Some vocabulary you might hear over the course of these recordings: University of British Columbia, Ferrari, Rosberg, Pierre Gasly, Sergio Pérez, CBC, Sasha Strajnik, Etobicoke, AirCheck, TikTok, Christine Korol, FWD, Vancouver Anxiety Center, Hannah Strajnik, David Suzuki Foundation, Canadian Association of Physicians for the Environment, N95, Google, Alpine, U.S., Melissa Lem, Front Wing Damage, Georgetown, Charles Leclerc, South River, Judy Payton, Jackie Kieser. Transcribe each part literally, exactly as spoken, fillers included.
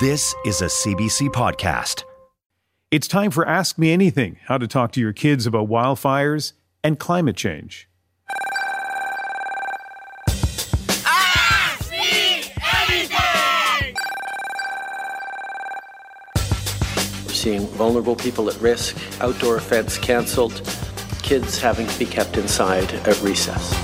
This is a C B C podcast. It's time for Ask Me Anything, how to talk to your kids about wildfires and climate change. Ask Me Anything! We're seeing vulnerable people at risk, outdoor events canceled, kids having to be kept inside at recess.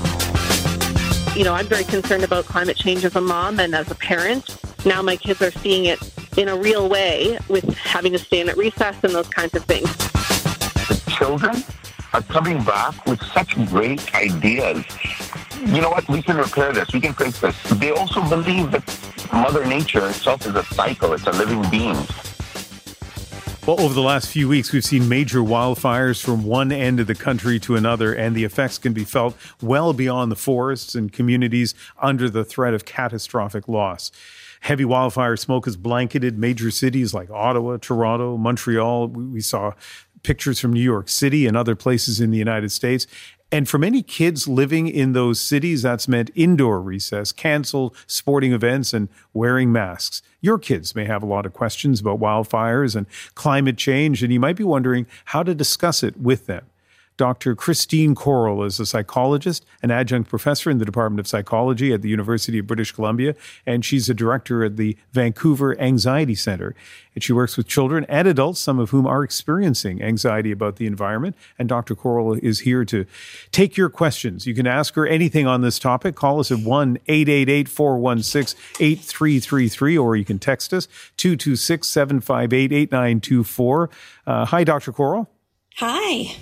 You know, I'm very concerned about climate change as a mom and as a parent. Now my kids are seeing it in a real way with having to stay in at recess and those kinds of things. The children are coming back with such great ideas. You know what? We can repair this. We can fix this. They also believe that Mother Nature itself is a cycle. It's a living being. Well, over the last few weeks, we've seen major wildfires from one end of the country to another, and the effects can be felt well beyond the forests and communities under the threat of catastrophic loss. Heavy wildfire smoke has blanketed major cities like Ottawa, Toronto, Montreal. We saw pictures from New York City and other places in the United States. And for many kids living in those cities, that's meant indoor recess, canceled sporting events, and wearing masks. Your kids may have a lot of questions about wildfires and climate change, and you might be wondering how to discuss it with them. Doctor Christine Korol is a psychologist, an adjunct professor in the Department of Psychology at the University of British Columbia, and she's a director at the Vancouver Anxiety Center. And she works with children and adults, some of whom are experiencing anxiety about the environment. And Doctor Korol is here to take your questions. You can ask her anything on this topic. Call us at one eight eight eight, four one six, eight three three three, or you can text us two two six, seven five eight, eight nine two four. Uh, hi, Doctor Korol. Hi.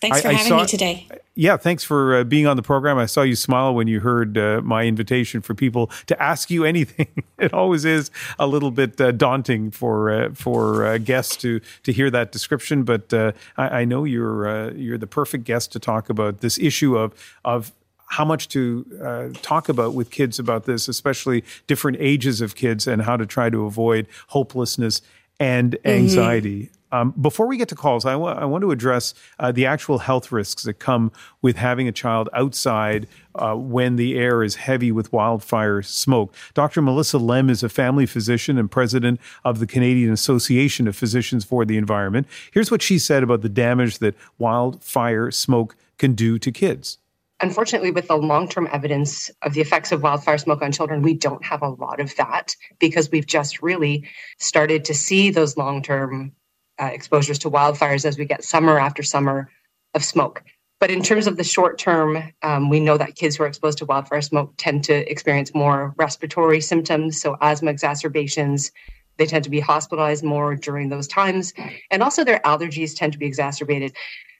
Thanks for I, having I saw, me today. Yeah, thanks for uh, being on the program. I saw you smile when you heard uh, my invitation for people to ask you anything. It always is a little bit uh, daunting for uh, for uh, guests to to hear that description, but uh, I, I know you're uh, you're the perfect guest to talk about this issue of of how much to uh, talk about with kids about this, especially different ages of kids, and how to try to avoid hopelessness and anxiety. Mm-hmm. Um, before we get to calls, I, w- I want to address uh, the actual health risks that come with having a child outside uh, when the air is heavy with wildfire smoke. Doctor Melissa Lem is a family physician and president of the Canadian Association of Physicians for the Environment. Here's what she said about the damage that wildfire smoke can do to kids. Unfortunately, with the long-term evidence of the effects of wildfire smoke on children, we don't have a lot of that because we've just really started to see those long-term Uh, exposures to wildfires as we get summer after summer of smoke. But in terms of the short term, um, we know that kids who are exposed to wildfire smoke tend to experience more respiratory symptoms, so asthma exacerbations. They tend to be hospitalized more during those times. And also their allergies tend to be exacerbated.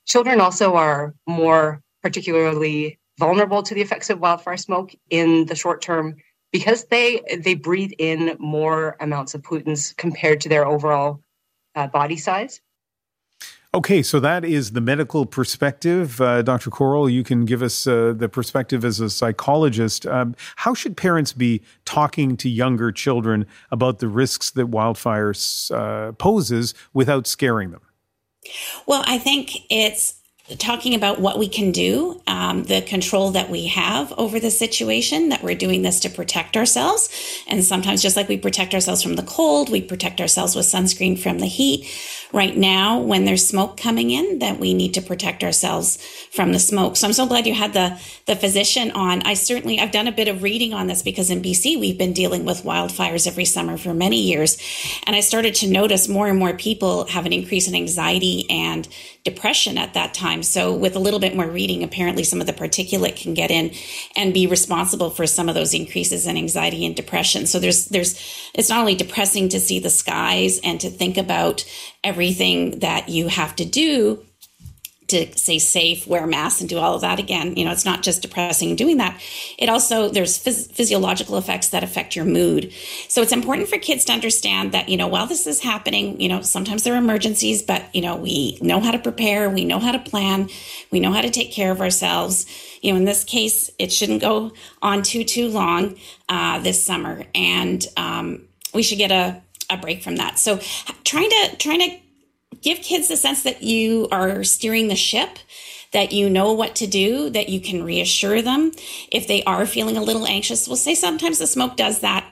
Children also are more particularly vulnerable to the effects of wildfire smoke in the short term because they, they breathe in more amounts of pollutants compared to their overall Uh, body size. Okay, so that is the medical perspective. Uh, Doctor Korol, you can give us uh, the perspective as a psychologist. Um, how should parents be talking to younger children about the risks that wildfire uh, poses without scaring them? Well, I think it's talking about what we can do, um, the control that we have over the situation, that we're doing this to protect ourselves. And sometimes just like we protect ourselves from the cold, we protect ourselves with sunscreen from the heat. Right now, when there's smoke coming in, that we need to protect ourselves from the smoke. So I'm so glad you had the, the physician on. I certainly, I've done a bit of reading on this because in B C, we've been dealing with wildfires every summer for many years. And I started to notice more and more people have an increase in anxiety and depression at that time. So with a little bit more reading, apparently some of the particulate can get in and be responsible for some of those increases in anxiety and depression. So there's, there's, it's not only depressing to see the skies and to think about everything that you have to do to stay safe, wear masks, and do all of that again. You know, it's not just depressing doing that. It also, there's phys- physiological effects that affect your mood. So it's important for kids to understand that, you know, while this is happening, you know, sometimes there are emergencies, but, you know, we know how to prepare, we know how to plan, we know how to take care of ourselves. You know, in this case, it shouldn't go on too, too long uh, this summer. And um, we should get a, a break from that. So trying to, trying to, give kids the sense that you are steering the ship, that you know what to do, that you can reassure them. If they are feeling a little anxious, we'll say sometimes the smoke does that.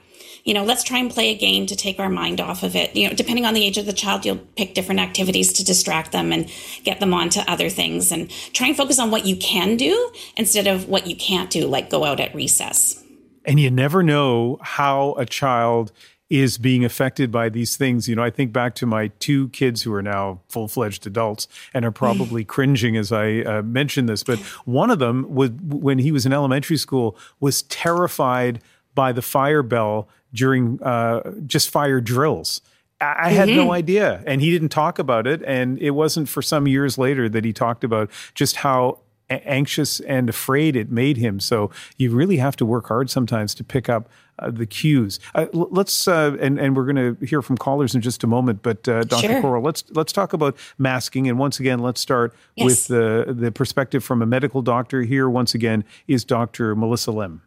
You know, let's try and play a game to take our mind off of it. You know, depending on the age of the child, you'll pick different activities to distract them and get them onto other things, and try and focus on what you can do instead of what you can't do, like go out at recess. And you never know how a child is being affected by these things. You know, I think back to my two kids who are now full-fledged adults and are probably cringing as I uh, mention this. But one of them, was, when he was in elementary school, was terrified by the fire bell during uh, just fire drills. I had mm-hmm. no idea. And he didn't talk about it. And it wasn't for some years later that he talked about just how anxious and afraid it made him. So you really have to work hard sometimes to pick up uh, the cues. Uh, let's, uh, and, and we're going to hear from callers in just a moment, but uh, Doctor Sure. Korol, let's, let's talk about masking. And once again, let's start yes. with the, the perspective from a medical doctor. Here, once again, is Doctor Melissa Lem.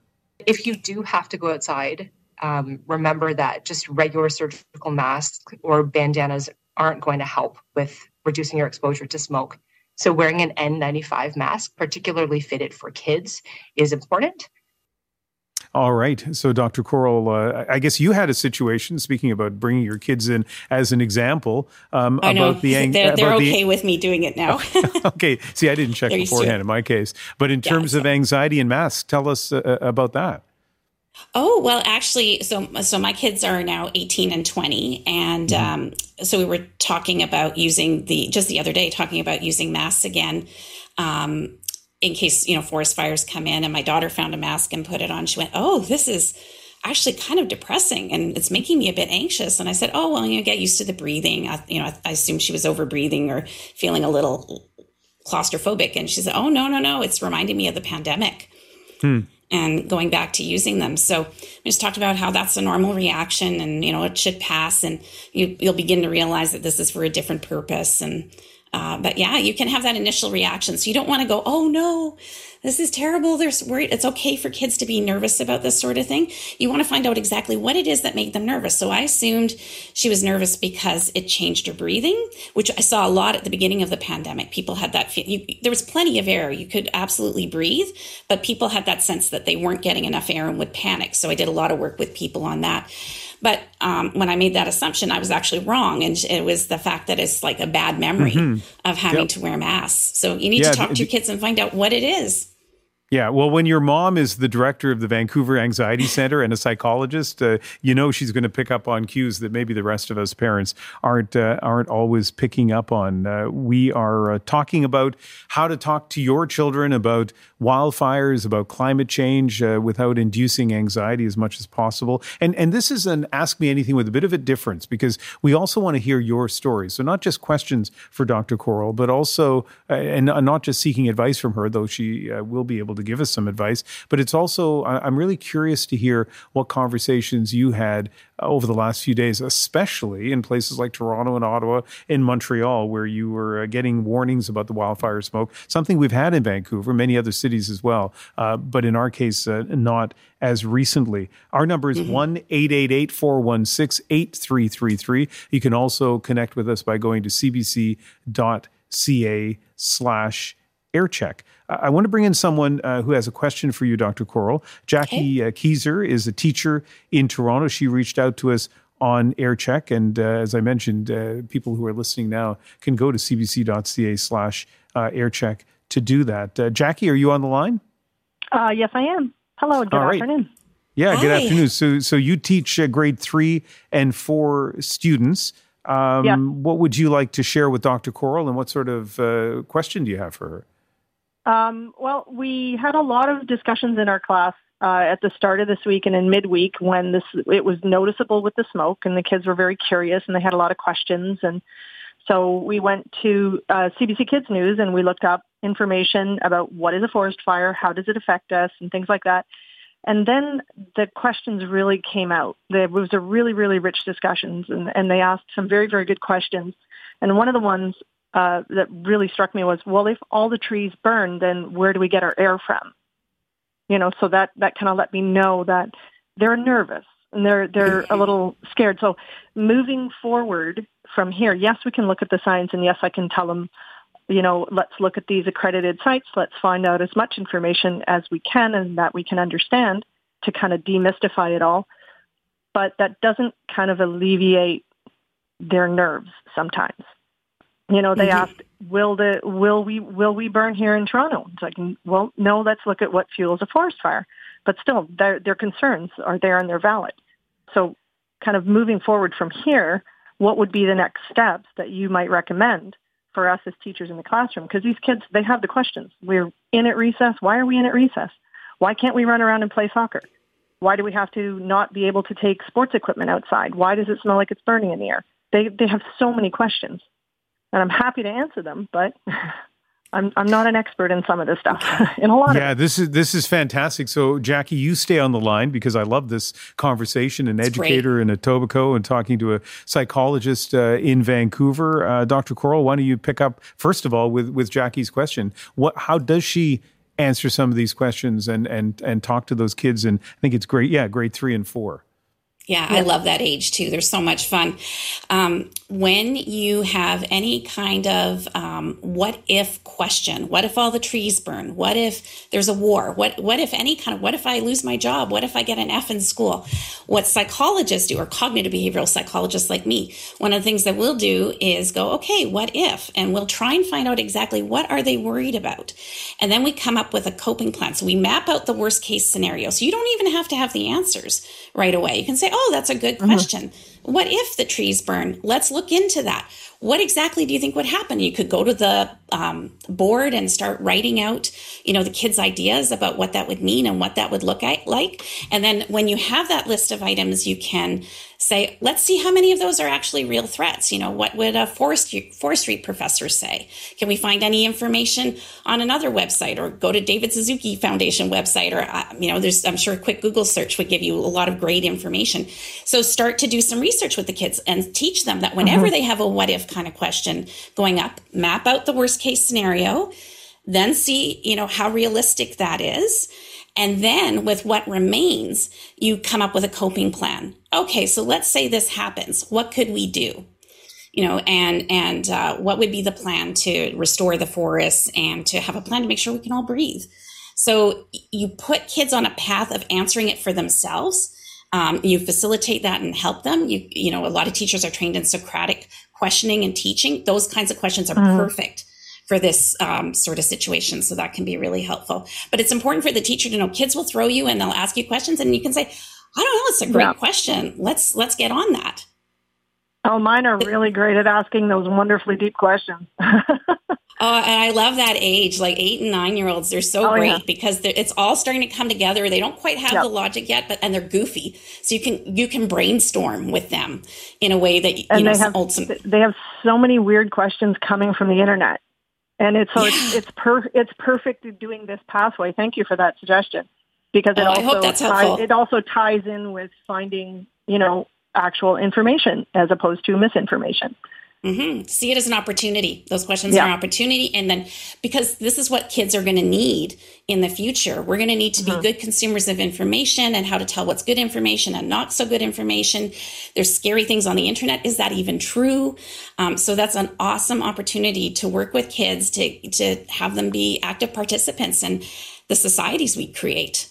If you do have to go outside, um, remember that just regular surgical masks or bandanas aren't going to help with reducing your exposure to smoke. So wearing an N ninety-five mask, particularly fitted for kids, is important. All right. So, Doctor Korol, uh, I guess you had a situation, speaking about bringing your kids in as an example. Um, I know. About the ang- they're they're about okay the... with me doing it now. Okay. See, I didn't check beforehand in my case. But in yeah, terms so. of anxiety and masks, tell us uh, about that. Oh, well, actually, so so my kids are now eighteen and twenty. And um, so we were talking about using the, just the other day, talking about using masks again um, in case, you know, forest fires come in. And my daughter found a mask and put it on. She went, oh, this is actually kind of depressing and it's making me a bit anxious. And I said, oh, well, you know, get used to the breathing. I, you know, I, I assumed she was over breathing or feeling a little claustrophobic. And she said, oh, no, no, no, it's reminding me of the pandemic. Hmm. And going back to using them. So we just talked about how that's a normal reaction and, you know, it should pass and you, you'll begin to realize that this is for a different purpose. And, uh, but yeah, you can have that initial reaction. So you don't want to go, oh no, this is terrible. There's worried. It's okay for kids to be nervous about this sort of thing. You want to find out exactly what it is that made them nervous. So I assumed she was nervous because it changed her breathing, which I saw a lot at the beginning of the pandemic. People had that, you, there was plenty of air. You could absolutely breathe, but people had that sense that they weren't getting enough air and would panic. So I did a lot of work with people on that. But um, when I made that assumption, I was actually wrong. And it was the fact that it's like a bad memory mm-hmm. of having yep. to wear masks. So you need yeah, to talk to your kids and find out what it is. Yeah. Well, when your mom is the director of the Vancouver Anxiety Center and a psychologist, uh, you know she's going to pick up on cues that maybe the rest of us parents aren't uh, aren't always picking up on. Uh, we are uh, talking about how to talk to your children about wildfires, about climate change uh, without inducing anxiety as much as possible. And and this is an Ask Me Anything with a bit of a difference because we also want to hear your stories. So not just questions for Doctor Korol, but also, uh, and uh, not just seeking advice from her, though she uh, will be able to give us some advice, but it's also, I'm really curious to hear what conversations you had over the last few days, especially in places like Toronto and Ottawa and Montreal, where you were getting warnings about the wildfire smoke, something we've had in Vancouver, many other cities as well, uh, but in our case, uh, not as recently. Our number is one eight eight eight, four one six, eight three three three. You can also connect with us by going to cbc.ca slash aircheck. I want to bring in someone uh, who has a question for you, Doctor Korol. Jackie okay. uh, Kieser is a teacher in Toronto. She reached out to us on AirCheck. And uh, as I mentioned, uh, people who are listening now can go to cbc.ca slash aircheck to do that. Uh, Jackie, are you on the line? Uh, yes, I am. Hello. Good All right. afternoon. Yeah, Hi. Good afternoon. So so you teach uh, grade three and four students. Um, yeah. What would you like to share with Doctor Korol and what sort of uh, question do you have for her? Um, well, we had a lot of discussions in our class uh, at the start of this week and in midweek when this it was noticeable with the smoke, and the kids were very curious and they had a lot of questions. And So we went to uh, C B C Kids News and we looked up information about what is a forest fire, how does it affect us, and things like that. And then the questions really came out. There was a really, really rich discussions, and, and they asked some very, very good questions. And one of the ones uh, that really struck me was, well, if all the trees burn, then where do we get our air from? You know, so that, that kind of let me know that they're nervous and they're they're a little scared. So moving forward from here, yes, we can look at the science, and yes, I can tell them, you know, let's look at these accredited sites. Let's find out as much information as we can and that we can understand to kind of demystify it all. But that doesn't kind of alleviate their nerves sometimes. You know, they mm-hmm. asked, will the will we will we burn here in Toronto? It's like, well, no, let's look at what fuels a forest fire. But still, their, their concerns are there and they're valid. So kind of moving forward from here, what would be the next steps that you might recommend for us as teachers in the classroom? Because these kids, they have the questions. We're in at recess. Why are we in at recess? Why can't we run around and play soccer? Why do we have to not be able to take sports equipment outside? Why does it smell like it's burning in the air? They they have so many questions. And I'm happy to answer them, but I'm I'm not an expert in some of this stuff, in a lot yeah, of it. Yeah, this is, this is fantastic. So, Jackie, you stay on the line because I love this conversation, an That's educator great. in Etobicoke and talking to a psychologist uh, in Vancouver. Uh, Doctor Korol, why don't you pick up, first of all, with, with Jackie's question. What? How does she answer some of these questions and, and, and talk to those kids? And I think it's great, yeah, grade three and four. Yeah, I love that age too. They're so much fun. Um, when you have any kind of um, what if question, what if all the trees burn? What if there's a war? What what if any kind of, what if I lose my job? What if I get an F in school? What psychologists do, or cognitive behavioral psychologists like me, one of the things that we'll do is go, okay, what if? And we'll try and find out exactly what are they worried about. And then we come up with a coping plan. So we map out the worst case scenario. So you don't even have to have the answers right away. You can say, oh, that's a good question. Mm-hmm. What if the trees burn? Let's look into that. What exactly do you think would happen? You could go to the um, board and start writing out, you know, the kids' ideas about what that would mean and what that would look like. And then when you have that list of items, you can say, let's see how many of those are actually real threats. You know, what would a forestry, forestry professor say? Can we find any information on another website, or go to David Suzuki Foundation website? Or, uh, you know, there's, I'm sure a quick Google search would give you a lot of great information. So start to do some research with the kids and teach them that whenever mm-hmm. they have a what if kind of question going up, map out the worst case scenario, then see, you know, how realistic that is. And then with what remains, you come up with a coping plan. Okay, so let's say this happens. What could we do? You know, and and uh, what would be the plan to restore the forests and to have a plan to make sure we can all breathe? So you put kids on a path of answering it for themselves. Um, you facilitate that and help them. You, you know, a lot of teachers are trained in Socratic questioning and teaching. Those kinds of questions are mm. perfect for this um, sort of situation. So that can be really helpful. But it's important for the teacher to know kids will throw you and they'll ask you questions, and you can say, I don't know, it's a great yeah. question. Let's let's get on that. Oh, mine are really great at asking those wonderfully deep questions. Oh, and I love that age, like eight and nine-year-olds. They're so oh, great yeah. because they're, it's all starting to come together. They don't quite have yep. the logic yet, but and they're goofy. So you can you can brainstorm with them in a way that, you and know, they have, old, some... they have so many weird questions coming from the internet. And it's so yeah. it's it's, per, it's perfect doing this pathway. Thank you for that suggestion, because it oh, also ties, it also ties in with finding, you know, actual information as opposed to misinformation. Mm-hmm. See it as an opportunity. Those questions yeah. are an opportunity. And then, because this is what kids are going to need in the future, we're going to need to mm-hmm. be good consumers of information and how to tell what's good information and not so good information. There's scary things on the internet. Is that even true? Um, so that's an awesome opportunity to work with kids to, to have them be active participants in the societies we create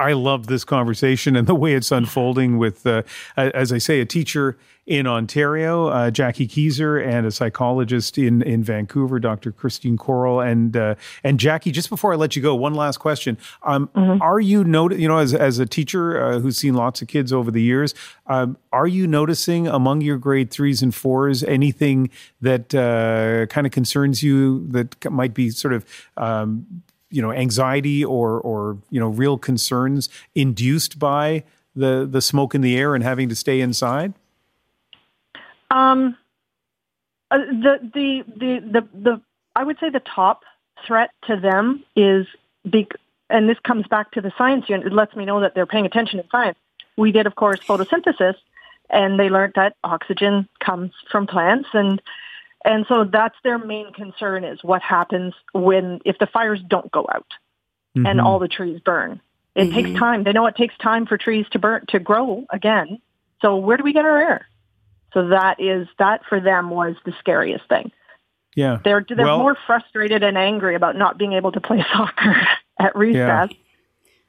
I love this conversation and the way it's unfolding with, uh, as I say, a teacher in Ontario, uh, Jackie Kieser, and a psychologist in, in Vancouver, Doctor Christine Korol. And uh, and Jackie, just before I let you go, one last question. Um, mm-hmm. Are you, noti- you know, as, as a teacher uh, who's seen lots of kids over the years, um, are you noticing among your grade threes and fours anything that uh, kind of concerns you that might be sort of um, you know, anxiety or, or, you know, real concerns induced by the, the smoke in the air and having to stay inside? Um, uh, the, the, the, the, the, I would say the top threat to them is big. And this comes back to the science unit. It lets me know that they're paying attention in science. We did, of course, photosynthesis, and they learned that oxygen comes from plants, and, And so that's their main concern, is what happens when, if the fires don't go out mm-hmm. and all the trees burn. It mm-hmm. takes time. They know it takes time for trees to burn, to grow again. So where do we get our air? So that is, that for them was the scariest thing. Yeah. They're, they're well, more frustrated and angry about not being able to play soccer at recess. Yeah.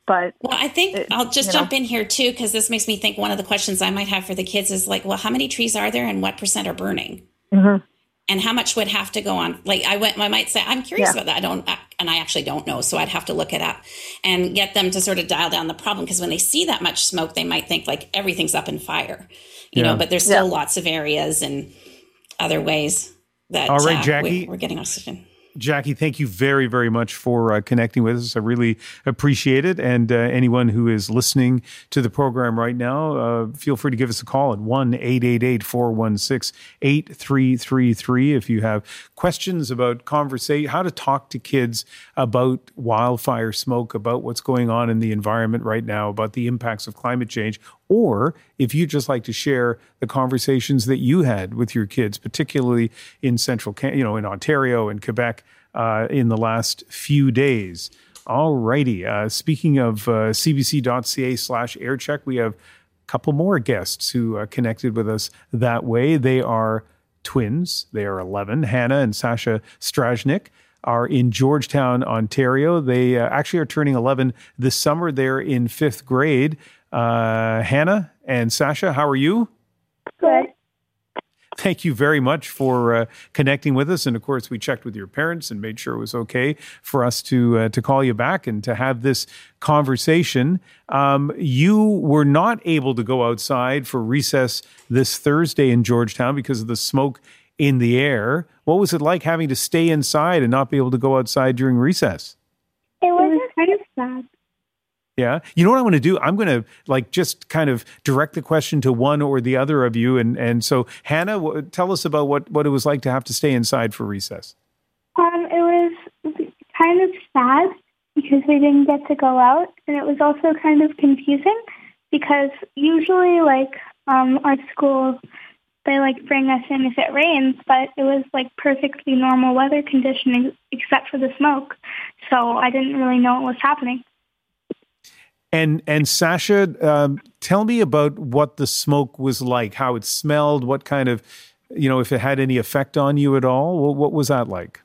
But well, I think it, I'll just jump know. in here too, because this makes me think one of the questions I might have for the kids is like, well, how many trees are there and what percent are burning? Mm-hmm. And how much would have to go on? Like I went, I might say, I'm curious yeah. about that. I don't, and I actually don't know. So I'd have to look it up and get them to sort of dial down the problem. Because when they see that much smoke, they might think like everything's up in fire, you yeah. know, but there's still yeah. lots of areas and other ways that All right, uh, Jackie. We, we're getting oxygen. Jackie, thank you very, very much for uh, connecting with us. I really appreciate it. And uh, anyone who is listening to the program right now, uh, feel free to give us a call at one eight eight eight, four one six, eight three three three if you have questions about conversation, how to talk to kids about wildfire smoke, about what's going on in the environment right now, about the impacts of climate change, or if you'd just like to share the conversations that you had with your kids, particularly in central, you know, in Ontario and Quebec uh, in the last few days. All righty. Uh, speaking of uh, cbc.ca slash aircheck, we have a couple more guests who uh, connected with us that way. They are twins. They are eleven. Hannah and Sasha Strajnik are in Georgetown, Ontario. They uh, actually are turning eleven this summer. They're in fifth grade. Uh, Hannah and Sasha, how are you? Good. Thank you very much for uh, connecting with us. And of course, we checked with your parents and made sure it was okay for us to uh, to call you back and to have this conversation. Um, you were not able to go outside for recess this Thursday in Georgetown because of the smoke in the air. What was it like having to stay inside and not be able to go outside during recess? It was kind of sad. Yeah. You know what I'm going to do? I'm going to like just kind of direct the question to one or the other of you. And, and so, Hannah, w- tell us about what, what it was like to have to stay inside for recess. Um, it was kind of sad because we didn't get to go out. And it was also kind of confusing because usually like um, our school, they like bring us in if it rains, but it was like perfectly normal weather conditioning except for the smoke. So I didn't really know what was happening. And and Sasha, um, tell me about what the smoke was like, how it smelled, what kind of, you know, if it had any effect on you at all, what, what was that like?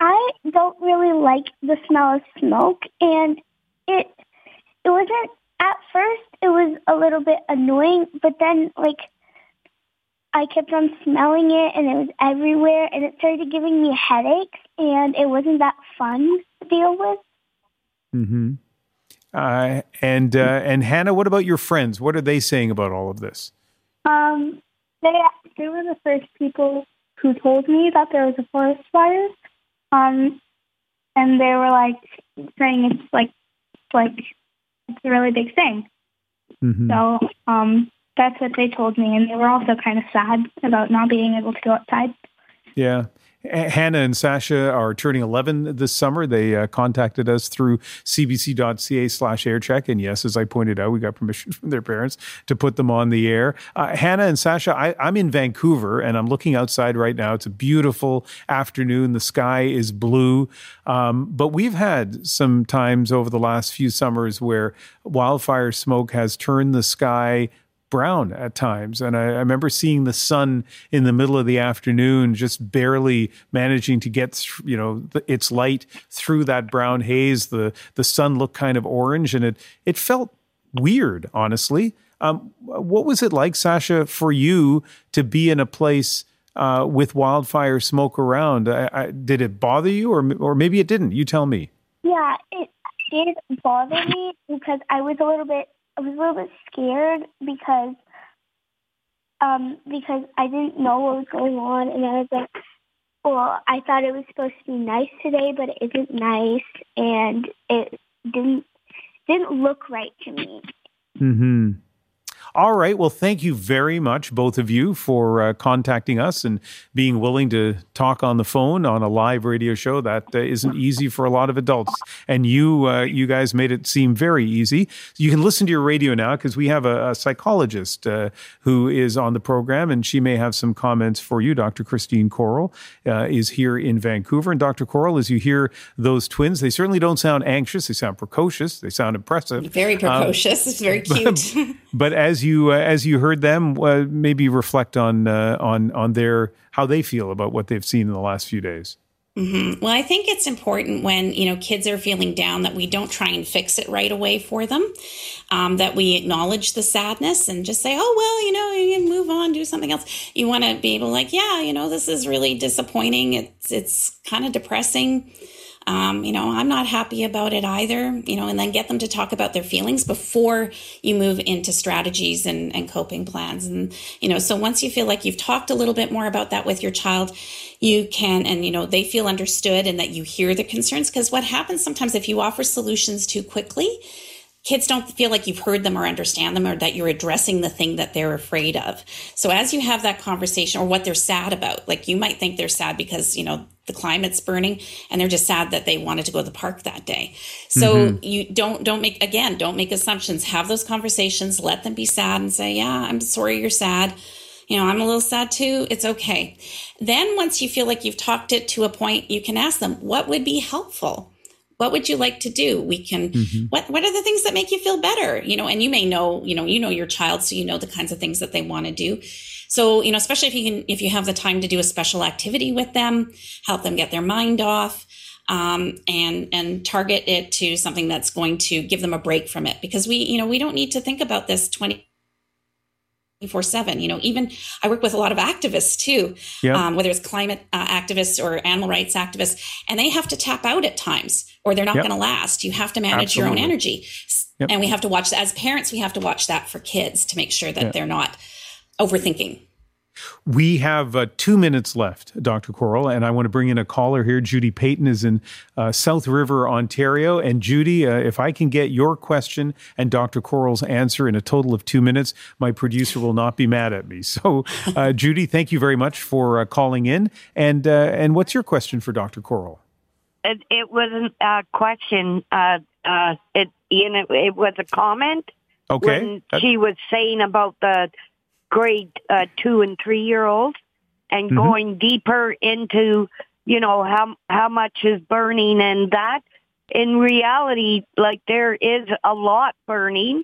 I don't really like the smell of smoke, and it it wasn't, at first it was a little bit annoying, but then like I kept on smelling it and it was everywhere and it started giving me headaches and it wasn't that fun to deal with. Mm-hmm. Uh, and uh, and Hannah, what about your friends? What are they saying about all of this? Um, they they were the first people who told me that there was a forest fire, um, and they were like saying it's like like it's a really big thing. Mm-hmm. So um, that's what they told me, and they were also kind of sad about not being able to go outside. Yeah. Hannah and Sasha are turning eleven this summer. They uh, contacted us through cbc.ca slash aircheck. And yes, as I pointed out, we got permission from their parents to put them on the air. Uh, Hannah and Sasha, I, I'm in Vancouver and I'm looking outside right now. It's a beautiful afternoon. The sky is blue. Um, but we've had some times over the last few summers where wildfire smoke has turned the sky brown at times. And I, I remember seeing the sun in the middle of the afternoon, just barely managing to get, th- you know, th- its light through that brown haze. The, the sun looked kind of orange, and it, it felt weird, honestly. Um, what was it like, Sasha, for you to be in a place uh, with wildfire smoke around? I, I, did it bother you, or or maybe it didn't? You tell me. Yeah, it did bother me because I was a little bit, I was a little bit scared because, um, because I didn't know what was going on, and I was like, well, I thought it was supposed to be nice today, but it isn't nice, and it didn't didn't look right to me. Mm-hmm. All right. Well, thank you very much, both of you, for uh, contacting us and being willing to talk on the phone on a live radio show. That uh, isn't easy for a lot of adults. And you uh, you guys made it seem very easy. You can listen to your radio now because we have a, a psychologist uh, who is on the program, and she may have some comments for you. Doctor Christine Korol uh, is here in Vancouver. And Doctor Korol, as you hear those twins, they certainly don't sound anxious. They sound precocious. They sound impressive. Very precocious. Um, it's very cute. But, but as you uh, as you heard them, uh, maybe reflect on uh, on on their how they feel about what they've seen in the last few days. Mm-hmm. Well, I think it's important when, you know, kids are feeling down that we don't try and fix it right away for them, um, that we acknowledge the sadness and just say, oh, well, you know, you can move on, do something else. You want to be able to like, yeah, you know, this is really disappointing. It's, it's kind of depressing. Um, you know, I'm not happy about it either, you know, and then get them to talk about their feelings before you move into strategies and, and coping plans. And, you know, so once you feel like you've talked a little bit more about that with your child, you can, and, you know, they feel understood and that you hear the concerns, because what happens sometimes if you offer solutions too quickly, kids don't feel like you've heard them or understand them or that you're addressing the thing that they're afraid of. So as you have that conversation or what they're sad about, like you might think they're sad because, you know, the climate's burning and they're just sad that they wanted to go to the park that day. So mm-hmm. you don't, don't make, again, don't make assumptions, have those conversations, let them be sad and say, yeah, I'm sorry you're sad. You know, I'm a little sad too. It's okay. Then once you feel like you've talked it to a point, you can ask them, what would be helpful? What would you like to do? We can, mm-hmm. what What are the things that make you feel better? You know, and you may know, you know, you know your child, so you know the kinds of things that they want to do. So, you know, especially if you can, if you have the time to do a special activity with them, help them get their mind off, um, and, and target it to something that's going to give them a break from it. Because we, you know, we don't need to think about this twenty-four seven, you know, even I work with a lot of activists too, yep. um, whether it's climate uh, activists or animal rights activists, and they have to tap out at times. Or they're not yep. going to last. You have to manage Absolutely. your own energy. Yep. And we have to watch that. As parents, we have to watch that for kids to make sure that yep. they're not overthinking. We have uh, two minutes left, Doctor Korol, and I want to bring in a caller here. Judy Payton is in uh, South River, Ontario. And Judy, uh, if I can get your question and Doctor Korol's answer in a total of two minutes, my producer will not be mad at me. So, uh, Judy, thank you very much for uh, calling in. And, uh, and what's your question for Doctor Korol? It, it wasn't a question. Uh, uh, it, you know, it was a comment. Okay. When uh, she was saying about the grade uh, two and three year olds and mm-hmm. going deeper into, you know, how how much is burning and that. In reality, like there is a lot burning,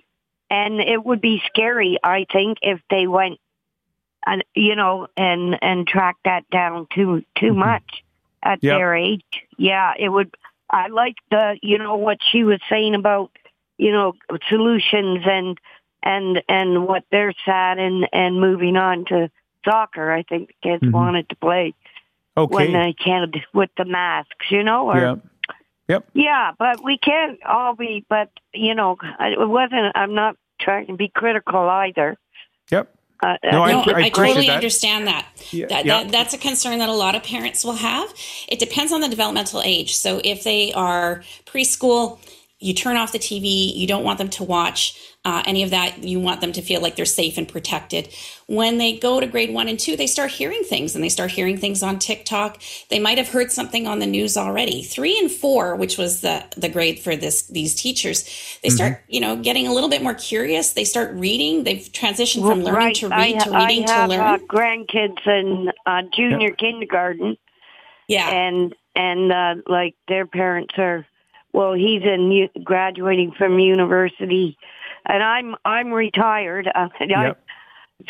and it would be scary, I think, if they went, uh, you know, and and tracked that down too too mm-hmm. much. At yep. their age. Yeah, it would. I like the, you know, what she was saying about, you know, solutions and, and, and what they're sad and, and moving on to soccer. I think the kids mm-hmm. wanted to play okay. when they can with the masks, you know, or, yep. Yep. yeah, but we can't all be, but you know, it wasn't, I'm not trying to be critical either. Yep. Uh, no, I, no, I, I, I totally that. understand that. Yeah, that, yeah. that. That's a concern that a lot of parents will have. It depends on the developmental age. So if they are preschool, you turn off the T V. You don't want them to watch uh, any of that. You want them to feel like they're safe and protected. When they go to grade one and two, they start hearing things, and they start hearing things on TikTok. They might have heard something on the news already. Three and four, which was the, the grade for this these teachers, they mm-hmm. start, you know, getting a little bit more curious. They start reading. They've transitioned well, from learning right. to read I, to reading I have, to learn. Uh, grandkids in uh, junior yep. kindergarten. Yeah, and and uh, like their parents are. Well, he's in graduating from university and I'm I'm retired. Uh, yep.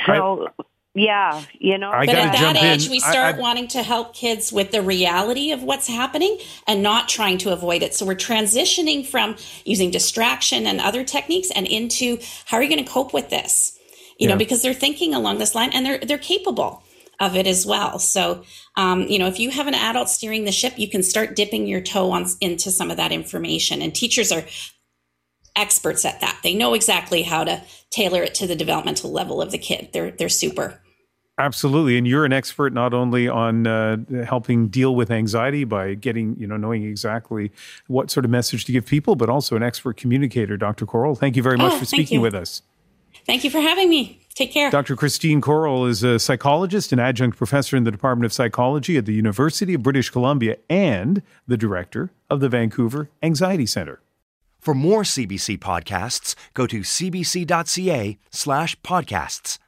I, so. I, Yeah, you know. But at that age, in. we start I, I, wanting to help kids with the reality of what's happening and not trying to avoid it. So we're transitioning from using distraction and other techniques and into how are you going to cope with this? You yeah. know, because they're thinking along this line and they're they're capable of it as well. So, um, you know, if you have an adult steering the ship, you can start dipping your toe on, into some of that information. And teachers are experts at that. They know exactly how to tailor it to the developmental level of the kid. They're they're super. Absolutely. And you're an expert not only on uh, helping deal with anxiety by getting, you know, knowing exactly what sort of message to give people, but also an expert communicator, Doctor Korol. Thank you very much oh, for speaking with us. Thank you for having me. Take care. Doctor Christine Korol is a psychologist and adjunct professor in the Department of Psychology at the University of British Columbia and the director of the Vancouver Anxiety Center. For more C B C podcasts, go to cbc.ca slash podcasts.